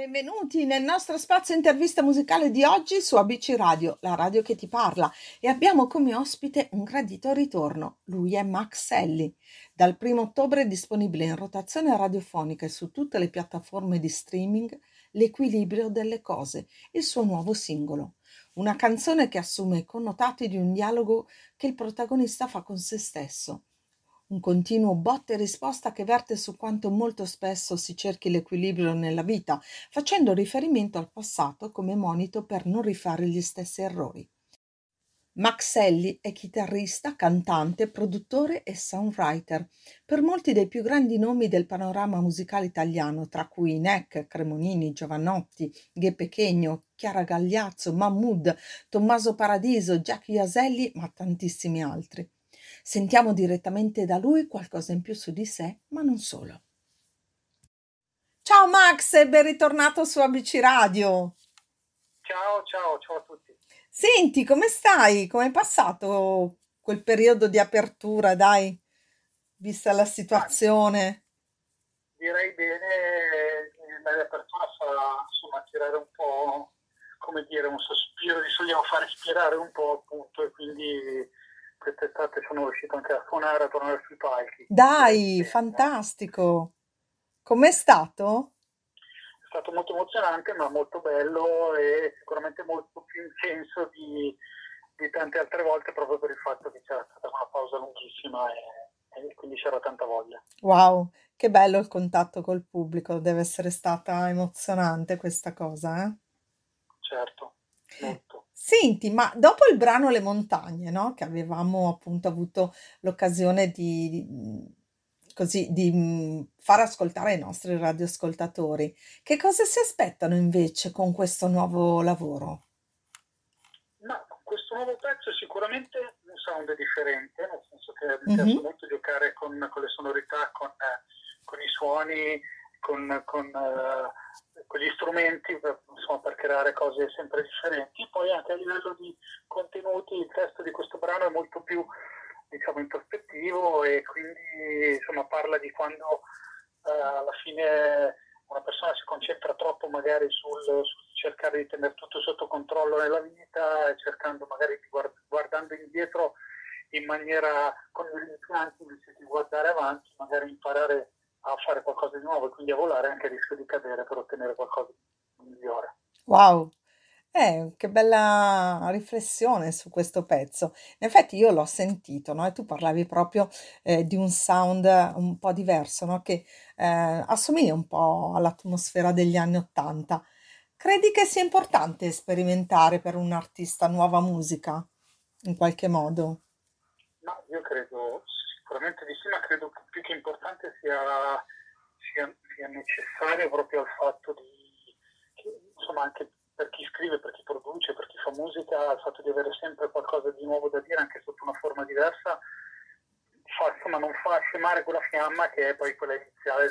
Benvenuti nel nostro spazio intervista musicale di oggi su ABC Radio, la radio che ti parla, e abbiamo come ospite un gradito ritorno. Lui è Max Elli. Dal 1° ottobre è disponibile in rotazione radiofonica e su tutte le piattaforme di streaming L'equilibrio delle cose, il suo nuovo singolo. Una canzone che assume i connotati di un dialogo che il protagonista fa con se stesso. Un continuo botta e risposta che verte su quanto molto spesso si cerchi l'equilibrio nella vita, facendo riferimento al passato come monito per non rifare gli stessi errori. Max Elli è chitarrista, cantante, produttore e songwriter per molti dei più grandi nomi del panorama musicale italiano, tra cui Neck, Cremonini, Jovanotti, Gué Pequeno, Chiara Galliazzo, Mahmood, Tommaso Paradiso, Giacchi Aselli, ma tantissimi altri. Sentiamo direttamente da lui qualcosa in più su di sé, ma non solo. Ciao Max e ben ritornato su ABC Radio. Ciao a tutti. Senti, come stai? Come è passato quel periodo di apertura, dai, vista la situazione? Direi bene, l'apertura sarà, insomma, tirare un po', come dire, un sospiro, li solliamo fare ispirare un po', appunto, e quindi quest'estate sono riuscito anche a suonare, a tornare sui palchi. Dai, fantastico! Com'è stato? È stato molto emozionante, ma molto bello e sicuramente molto più intenso di tante altre volte, proprio per il fatto che c'era stata una pausa lunghissima e quindi c'era tanta voglia. Wow, che bello il contatto col pubblico, deve essere stata emozionante questa cosa, eh? Certo, molto. Senti, ma dopo il brano Le Montagne, no? Che avevamo appunto avuto l'occasione di far ascoltare ai nostri radioascoltatori, che cosa si aspettano invece con questo nuovo lavoro? Ma questo nuovo pezzo sicuramente un sound differente, nel senso che mi piace molto giocare con le sonorità, con i suoni, con gli strumenti per creare cose sempre differenti. Poi anche a livello di contenuti il testo di questo brano è molto più, diciamo, introspettivo e quindi, insomma, parla di quando alla fine una persona si concentra troppo magari sul cercare di tenere tutto sotto controllo nella vita, cercando magari di guardando indietro in maniera con i rimpianti invece di guardare avanti, magari imparare a fare qualcosa di nuovo e quindi a volare anche a rischio di cadere per ottenere qualcosa di migliore. Wow, che bella riflessione su questo pezzo. In effetti io l'ho sentito, no? E tu parlavi proprio di un sound un po' diverso, no? Che assomiglia un po' all'atmosfera degli anni '80. Credi che sia importante sperimentare per un artista nuova musica, in qualche modo? No, io credo sicuramente di sì, ma credo che più che importante sia necessario proprio al fatto che, insomma, anche per chi scrive, per chi produce, per chi fa musica, il fatto di avere sempre qualcosa di nuovo da dire, anche sotto una forma diversa, insomma, non fa scemare quella fiamma che è poi quella iniziale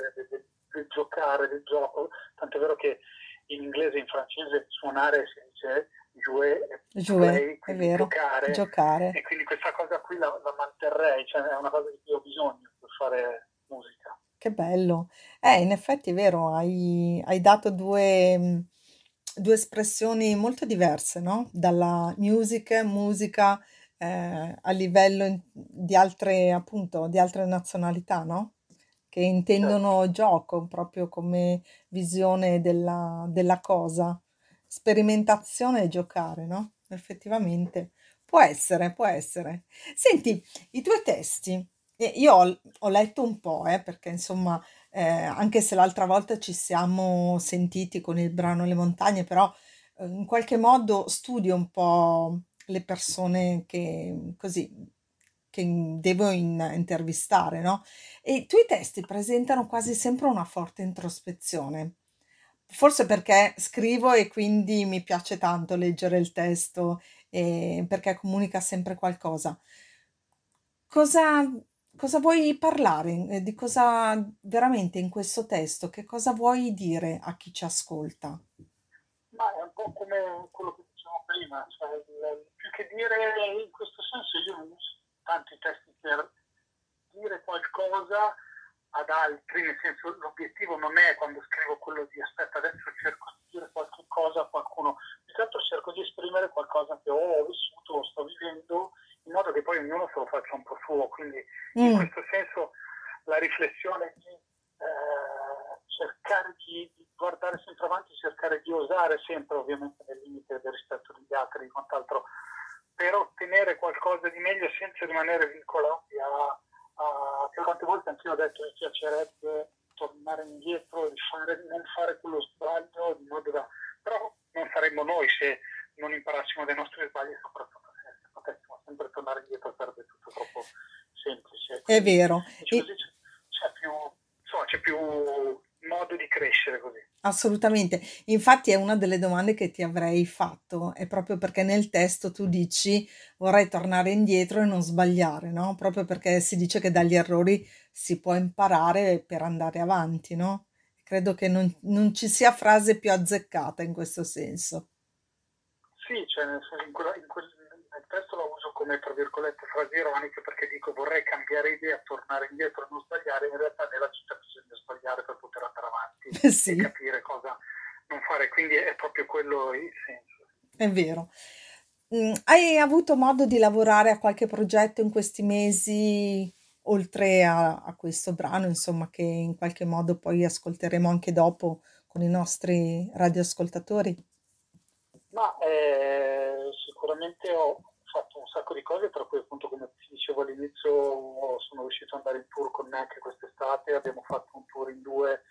del giocare, del gioco. Tant'è vero che in inglese e in francese suonare si dice jouer, quindi è vero, giocare. E quindi questa cosa qui la manterrei, cioè è una cosa di cui ho bisogno per fare musica. Che bello! In effetti è vero, hai dato due espressioni molto diverse, no? Dalla musica, a livello di altre, appunto, di altre nazionalità, no? Che intendono gioco proprio come visione della cosa. Sperimentazione e giocare, no? Effettivamente può essere. Senti, i tuoi testi, io ho letto un po', perché insomma, anche se l'altra volta ci siamo sentiti con il brano Le Montagne, però in qualche modo studio un po' le persone che devo intervistare, no? E i tuoi testi presentano quasi sempre una forte introspezione. Forse perché scrivo e quindi mi piace tanto leggere il testo, perché comunica sempre qualcosa. Cosa vuoi parlare? Di cosa veramente in questo testo? Che cosa vuoi dire a chi ci ascolta? Ma è un po' come quello che dicevamo prima, cioè, più che dire, in questo senso io non uso tanti testi per dire qualcosa, ad altri, nel senso, l'obiettivo non è, quando scrivo, quello di aspetta adesso cerco di dire qualche cosa a qualcuno, più che altro cerco di esprimere qualcosa che ho vissuto o sto vivendo, in modo che poi ognuno se lo faccia un po' suo, quindi in questo senso la riflessione di cercare di guardare sempre avanti, cercare di osare sempre, ovviamente nel limite del rispetto degli altri e quant'altro, per ottenere qualcosa di meglio senza rimanere vincolati a che quante volte anch'io ho detto mi piacerebbe tornare indietro, non fare quello sbaglio, in modo da, però non saremmo noi se non imparassimo dai nostri sbagli, soprattutto se potessimo sempre tornare indietro sarebbe tutto troppo semplice. Quindi, è vero. Così c'è più modo di crescere così. Assolutamente, infatti è una delle domande che ti avrei fatto, è proprio perché nel testo tu dici vorrei tornare indietro e non sbagliare, no? Proprio perché si dice che dagli errori si può imparare per andare avanti, no? Credo che non ci sia frase più azzeccata in questo senso. Sì, cioè nel testo lo uso come, tra virgolette, frasi ironiche, perché dico vorrei cambiare idea, tornare indietro e non sbagliare, in realtà nella città bisogna sbagliare per poter andare avanti, sì, e capire cosa non fare, quindi è proprio quello il senso. È vero. Hai avuto modo di lavorare a qualche progetto in questi mesi, oltre a questo brano, insomma, che in qualche modo poi ascolteremo anche dopo con i nostri radioascoltatori? Ma sicuramente ho fatto un sacco di cose, tra cui, appunto, come ti dicevo all'inizio, sono riuscito ad andare in tour con Neck quest'estate, abbiamo fatto un tour in 2,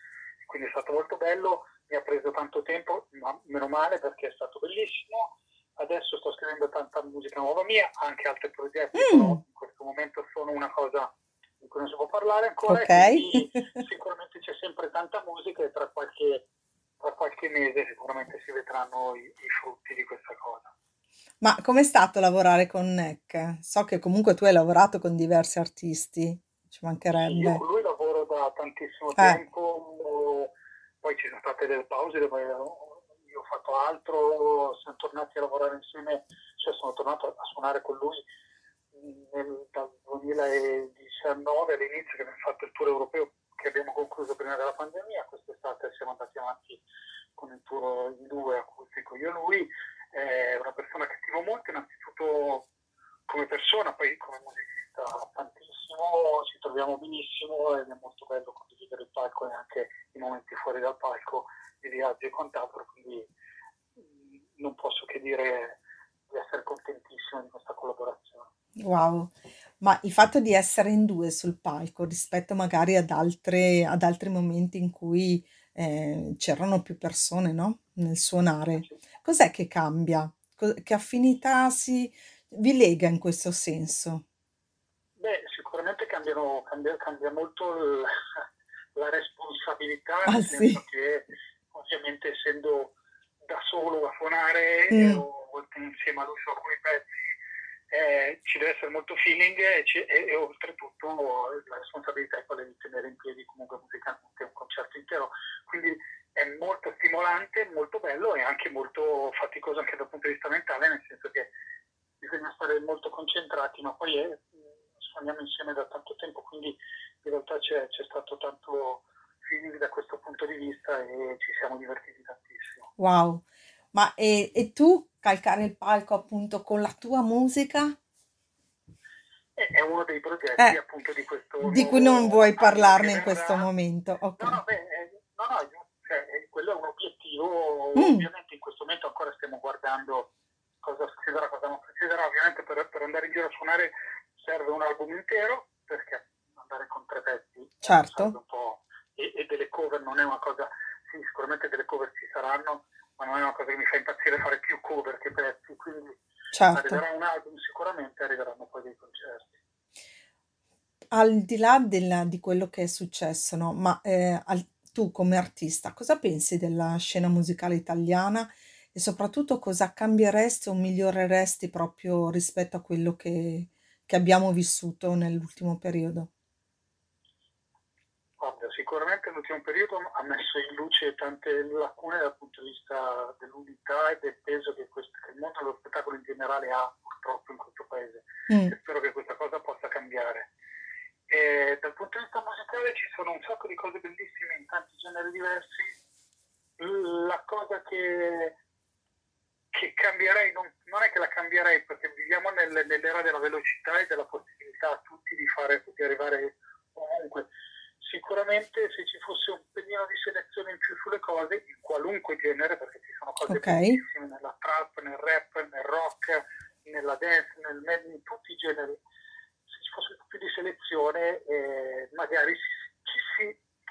quindi è stato molto bello, mi ha preso tanto tempo, ma meno male perché è stato bellissimo. Adesso sto scrivendo tanta musica nuova mia, anche altri progetti, però in questo momento sono una cosa di cui non si può parlare ancora, okay. Quindi sicuramente c'è sempre tanta musica e tra qualche mese sicuramente si vedranno i frutti di questa cosa. Ma com'è stato lavorare con Neck? So che comunque tu hai lavorato con diversi artisti, ci mancherebbe. Sì, io con lui lavoro da tantissimo tempo, poi ci sono state delle pause dove io ho fatto altro, siamo tornati a lavorare insieme, cioè sono tornato a suonare con lui dal 2019 all'inizio, che abbiamo fatto il tour europeo che abbiamo concluso prima della pandemia. Quest'estate siamo andati avanti con il tour in 2 acustico, io e lui. È una persona che stimo molto, innanzitutto come persona, poi come musicista tantissimo, ci troviamo benissimo ed è molto bello condividere il palco e anche i momenti fuori dal palco di viaggio e quant'altro, quindi non posso che dire di essere contentissimo di questa collaborazione. Wow, ma il fatto di essere in 2 sul palco rispetto magari ad altri momenti in cui c'erano più persone, no? Nel suonare, cos'è che cambia? Che affinità vi lega in questo senso? Beh, sicuramente cambia molto la responsabilità, nel senso che ovviamente essendo da solo a suonare, o insieme a lui su alcuni pezzi, ci deve essere molto feeling e oltretutto la responsabilità è quella di tenere in piedi comunque musicalmente un concerto intero, quindi è molto stimolante, molto bello e anche molto faticoso anche dal punto di vista mentale, nel senso che bisogna stare molto concentrati, ma poi suoniamo insieme da tanto tempo, quindi in realtà c'è stato tanto feeling da questo punto di vista e ci siamo divertiti tantissimo. Wow, ma e tu calcare il palco appunto con la tua musica? È uno dei progetti appunto di questo... Di cui non vuoi parlarne in questo momento. Okay. No, quello è un obiettivo, ovviamente in questo momento ancora stiamo guardando cosa succederà, cosa non succederà, ovviamente per andare in giro a suonare serve un album intero, perché andare con 3 pezzi... Certo. Un po', e delle cover non è una cosa... Sì, sicuramente delle cover ci saranno, ma non è una cosa che mi fa impazzire fare più cover che pezzi, quindi certo. Arriverà un album sicuramente, arriveranno poi dei concerti. Al di là di quello che è successo, no? Ma tu come artista cosa pensi della scena musicale italiana e soprattutto cosa cambieresti o miglioreresti proprio rispetto a quello che abbiamo vissuto nell'ultimo periodo? Sicuramente l'ultimo periodo ha messo in luce tante lacune dal punto di vista dell'unità e del peso che il mondo dello spettacolo in generale ha purtroppo in questo paese. E spero che questa cosa possa cambiare. Dal punto di vista musicale ci sono un sacco di cose bellissime in tanti generi diversi. La cosa che cambierei, non è che la cambierei, perché viviamo nell'era della velocità e della possibilità a tutti di arrivare ovunque. Sicuramente se ci fosse un pelino di selezione in più sulle cose, in qualunque genere, perché ci sono cose bellissime nella trap, nel rap, nel rock, nella dance, in tutti i generi, se ci fosse un po' più di selezione magari ci si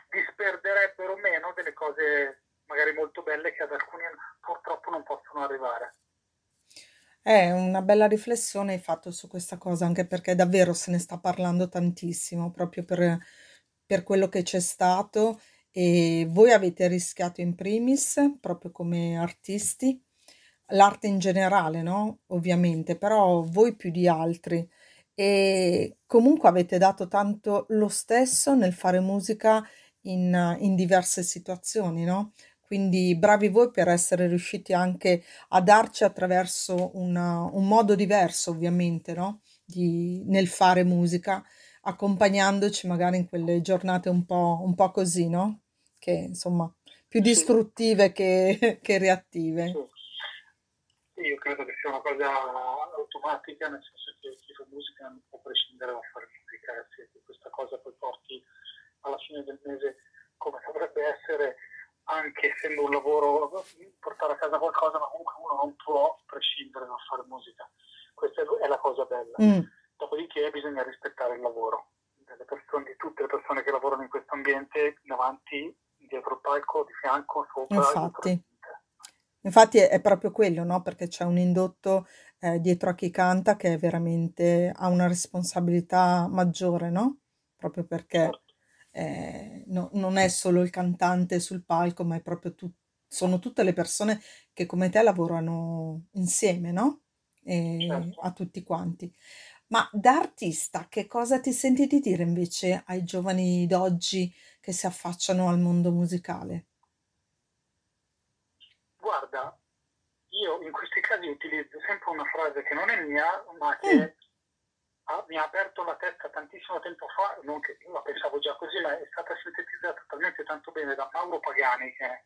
disperderebbero meno delle cose magari molto belle che ad alcuni purtroppo non possono arrivare. È una bella riflessione hai fatto su questa cosa, anche perché davvero se ne sta parlando tantissimo, proprio per quello che c'è stato, e voi avete rischiato in primis, proprio come artisti, l'arte in generale, no? Ovviamente, però voi più di altri, e comunque avete dato tanto lo stesso nel fare musica in diverse situazioni, no? Quindi bravi voi per essere riusciti anche a darci attraverso un modo diverso, ovviamente, no? Nel fare musica, accompagnandoci magari in quelle giornate un po' così, no? Che insomma più distruttive che reattive. Sì. Io credo che sia una cosa automatica, nel senso che chi fa musica non può prescindere da fare musica, se questa cosa poi porti alla fine del mese, come dovrebbe essere, anche essendo un lavoro, portare a casa qualcosa, ma comunque uno non può prescindere da fare musica. Questa è la cosa bella. Dopodiché bisogna rispettare il lavoro delle persone, di tutte le persone che lavorano in questo ambiente, davanti, dietro il palco, di fianco, sopra. Infatti è proprio quello, no? Perché c'è un indotto dietro a chi canta che è veramente ha una responsabilità maggiore, no? Proprio perché no, non è solo il cantante sul palco, ma è proprio sono tutte le persone che come te lavorano insieme, no? A tutti quanti. Ma da artista che cosa ti senti di dire invece ai giovani d'oggi che si affacciano al mondo musicale? Guarda, io in questi casi utilizzo sempre una frase che non è mia, ma che mi ha aperto la testa tantissimo tempo fa, non che io la pensavo già così, ma è stata sintetizzata talmente tanto bene da Mauro Pagani, che è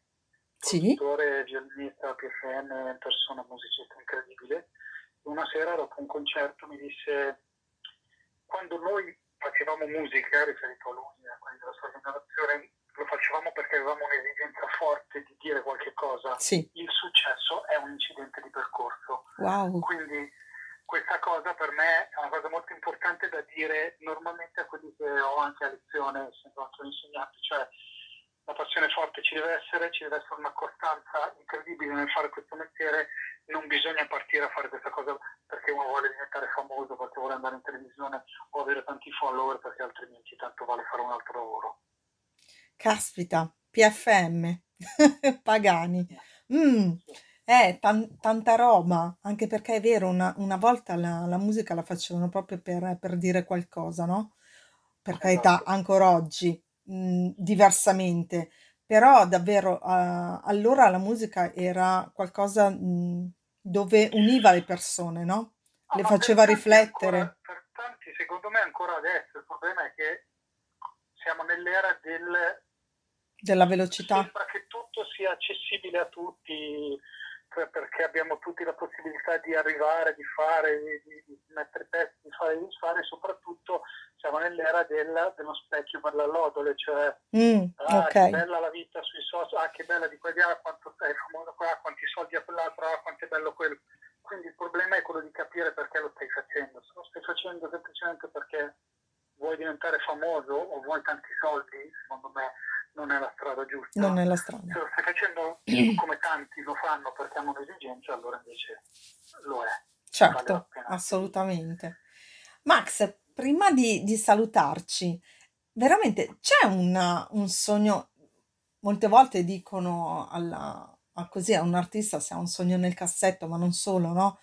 produttore, violinista, PFM, persona, musicista incredibile. Una sera dopo un concerto mi disse: quando noi facevamo musica, riferito a lui, a quelli della sua generazione, lo facevamo perché avevamo un'esigenza forte di dire qualche cosa. Il successo è un incidente di percorso. Quindi questa cosa per me è una cosa molto importante da dire normalmente a quelli che ho anche a lezione, essendo anche un insegnante, cioè la passione forte ci deve essere una costanza incredibile nel fare questo mestiere. Non bisogna partire a fare questa cosa perché uno vuole diventare famoso, perché vuole andare in televisione o avere tanti follower, perché altrimenti tanto vale fare un altro lavoro. Caspita, PFM, Pagani, tanta roba, anche perché è vero, una volta la musica la facevano proprio per dire qualcosa, no? Per carità, ancora oggi diversamente, però davvero allora la musica era qualcosa dove univa le persone, no? Le faceva riflettere. Ancora, per tanti, secondo me ancora adesso, il problema è che siamo nell'era della velocità. Sembra che tutto sia accessibile a tutti, cioè perché abbiamo tutti la possibilità di arrivare, di fare, di mettere pezzi, di fare, soprattutto siamo nell'era dello specchio per la lodole, cioè che bella la vita sui social, che bella di quella, quanto sei famoso qua, quanti soldi ha quell'altro, quanto è bello quello. Quindi il problema è quello di capire perché lo stai facendo. Se lo stai facendo semplicemente perché vuoi diventare famoso o vuoi tanti soldi, secondo me non è la strada giusta. Non è la strada. Se lo stai facendo come tanti lo fanno perché hanno un'esigenza, allora invece lo è. Certo, vale assolutamente. Max, prima di salutarci, veramente c'è un sogno? Molte volte dicono a un artista se ha un sogno nel cassetto, ma non solo, no?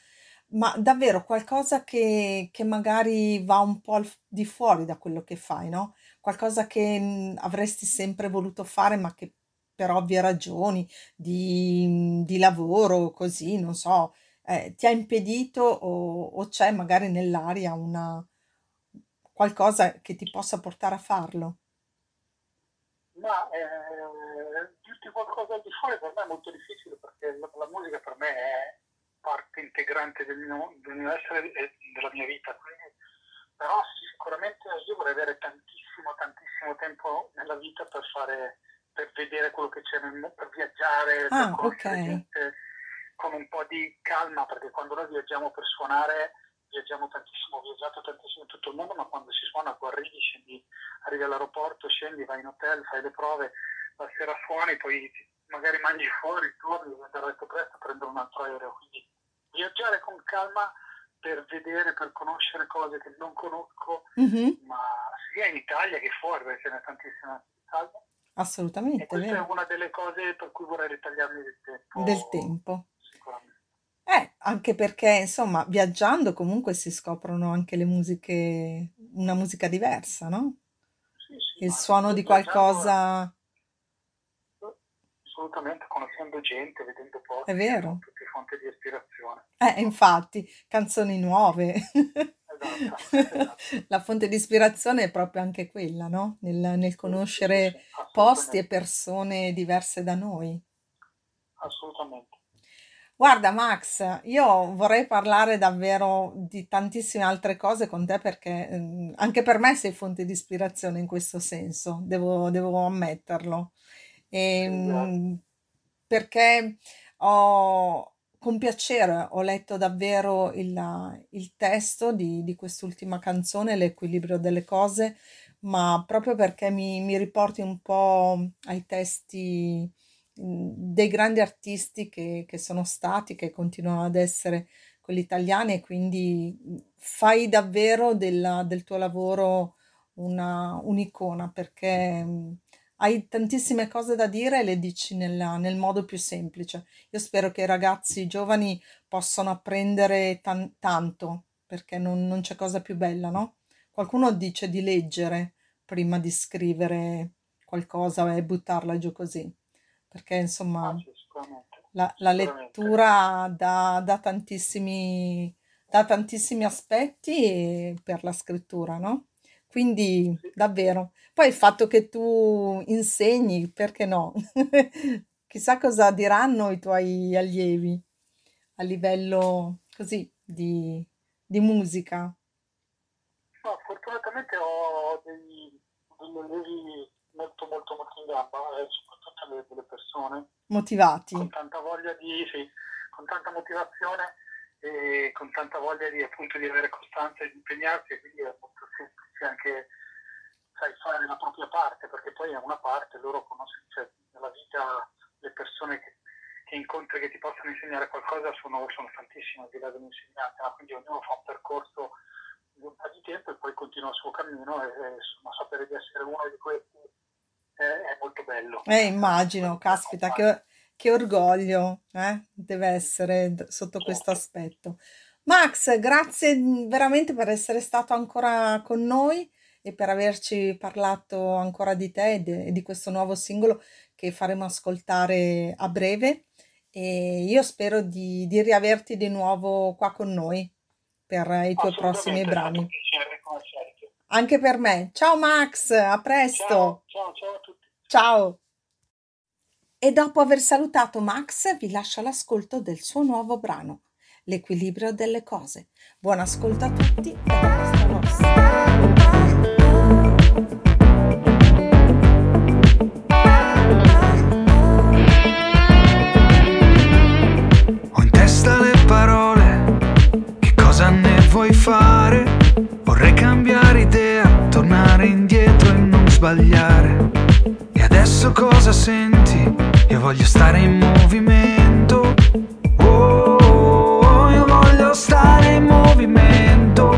Ma davvero qualcosa che magari va un po' di fuori da quello che fai, no? Qualcosa che avresti sempre voluto fare, ma che per ovvie ragioni di lavoro, così, non so, ti ha impedito o c'è magari nell'aria qualcosa che ti possa portare a farlo? Ma dirti qualcosa al di fuori per me è molto difficile, perché la musica per me è parte integrante del mio essere e della mia vita, quindi, però sì, sicuramente io vorrei avere tantissimo tempo nella vita per vedere quello che c'è, per viaggiare, per conoscere gente, con un po' di calma, perché quando noi viaggiamo per suonare viaggiamo tantissimo, ho viaggiato tantissimo in tutto il mondo, ma quando si suona tu arrivi, scendi, arrivi all'aeroporto, scendi, vai in hotel, fai le prove, la sera suoni, poi magari mangi fuori, torni, devi andare a presto a prendere un altro aereo, quindi viaggiare con calma per vedere, per conoscere cose che non conosco, ma sia in Italia che fuori, perché ce n'è tantissima in Italia. Assolutamente, e questa è una delle cose per cui vorrei ritagliarmi del tempo. Sicuramente. Anche perché, insomma, viaggiando comunque si scoprono anche le musiche, una musica diversa, no? Sì, il suono di qualcosa... Assolutamente, conoscendo gente, vedendo posti, è vero. Tutte fonti di ispirazione. Infatti, canzoni nuove. Esatto. La fonte di ispirazione è proprio anche quella, no? Nel conoscere posti e persone diverse da noi. Assolutamente. Guarda Max, io vorrei parlare davvero di tantissime altre cose con te, perché anche per me sei fonte di ispirazione in questo senso, devo ammetterlo, perché con piacere ho letto davvero il testo di quest'ultima canzone, L'equilibrio delle cose, ma proprio perché mi riporti un po' ai testi dei grandi artisti che sono stati, che continuano ad essere quelli italiani, e quindi fai davvero del tuo lavoro un'icona, perché hai tantissime cose da dire e le dici nel modo più semplice. Io spero che i ragazzi giovani possano apprendere tanto, perché non c'è cosa più bella, no? Qualcuno dice di leggere prima di scrivere qualcosa e buttarla giù così, perché insomma la lettura dà tantissimi aspetti per la scrittura, no? Quindi davvero. Poi il fatto che tu insegni, perché no? Chissà cosa diranno i tuoi allievi a livello così di musica. No, fortunatamente ho degli allievi molto in gamba, soprattutto delle persone motivati, con tanta voglia con tanta motivazione e con tanta voglia di avere costanza e di impegnarsi, e quindi è molto semplice anche fare la propria parte, perché poi è una parte, loro conoscono, cioè, nella vita le persone che incontri che ti possono insegnare qualcosa sono tantissime, al di là dell'insegnante, quindi ognuno fa un percorso di un po' di tempo e poi continua il suo cammino, e insomma, sapere di essere uno di questi è molto bello. Immagino, caspita, che orgoglio deve essere sotto questo aspetto. Max, grazie veramente per essere stato ancora con noi e per averci parlato ancora di te e di questo nuovo singolo che faremo ascoltare a breve, e io spero di riaverti di nuovo qua con noi per i tuoi prossimi brani. Anche per me. Ciao Max, a presto. Ciao a tutti. Ciao. E dopo aver salutato Max, vi lascio all'ascolto del suo nuovo brano, L'equilibrio delle cose. Buon ascolto a tutti da Costa Rossa. Ho in testa le parole, che cosa ne vuoi fare? Vorrei cambiare idea, tornare indietro e non sbagliare. E adesso cosa senti? Io voglio stare in movimento. Oh, io voglio stare in movimento.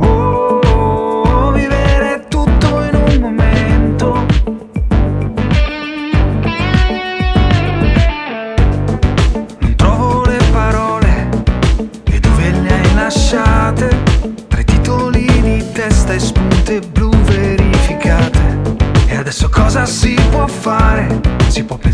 Oh, vivere tutto in un momento. Non trovo le parole, e dove le hai lasciate? Testa e spunte blu verificate. E adesso cosa si può fare? Si può pensare.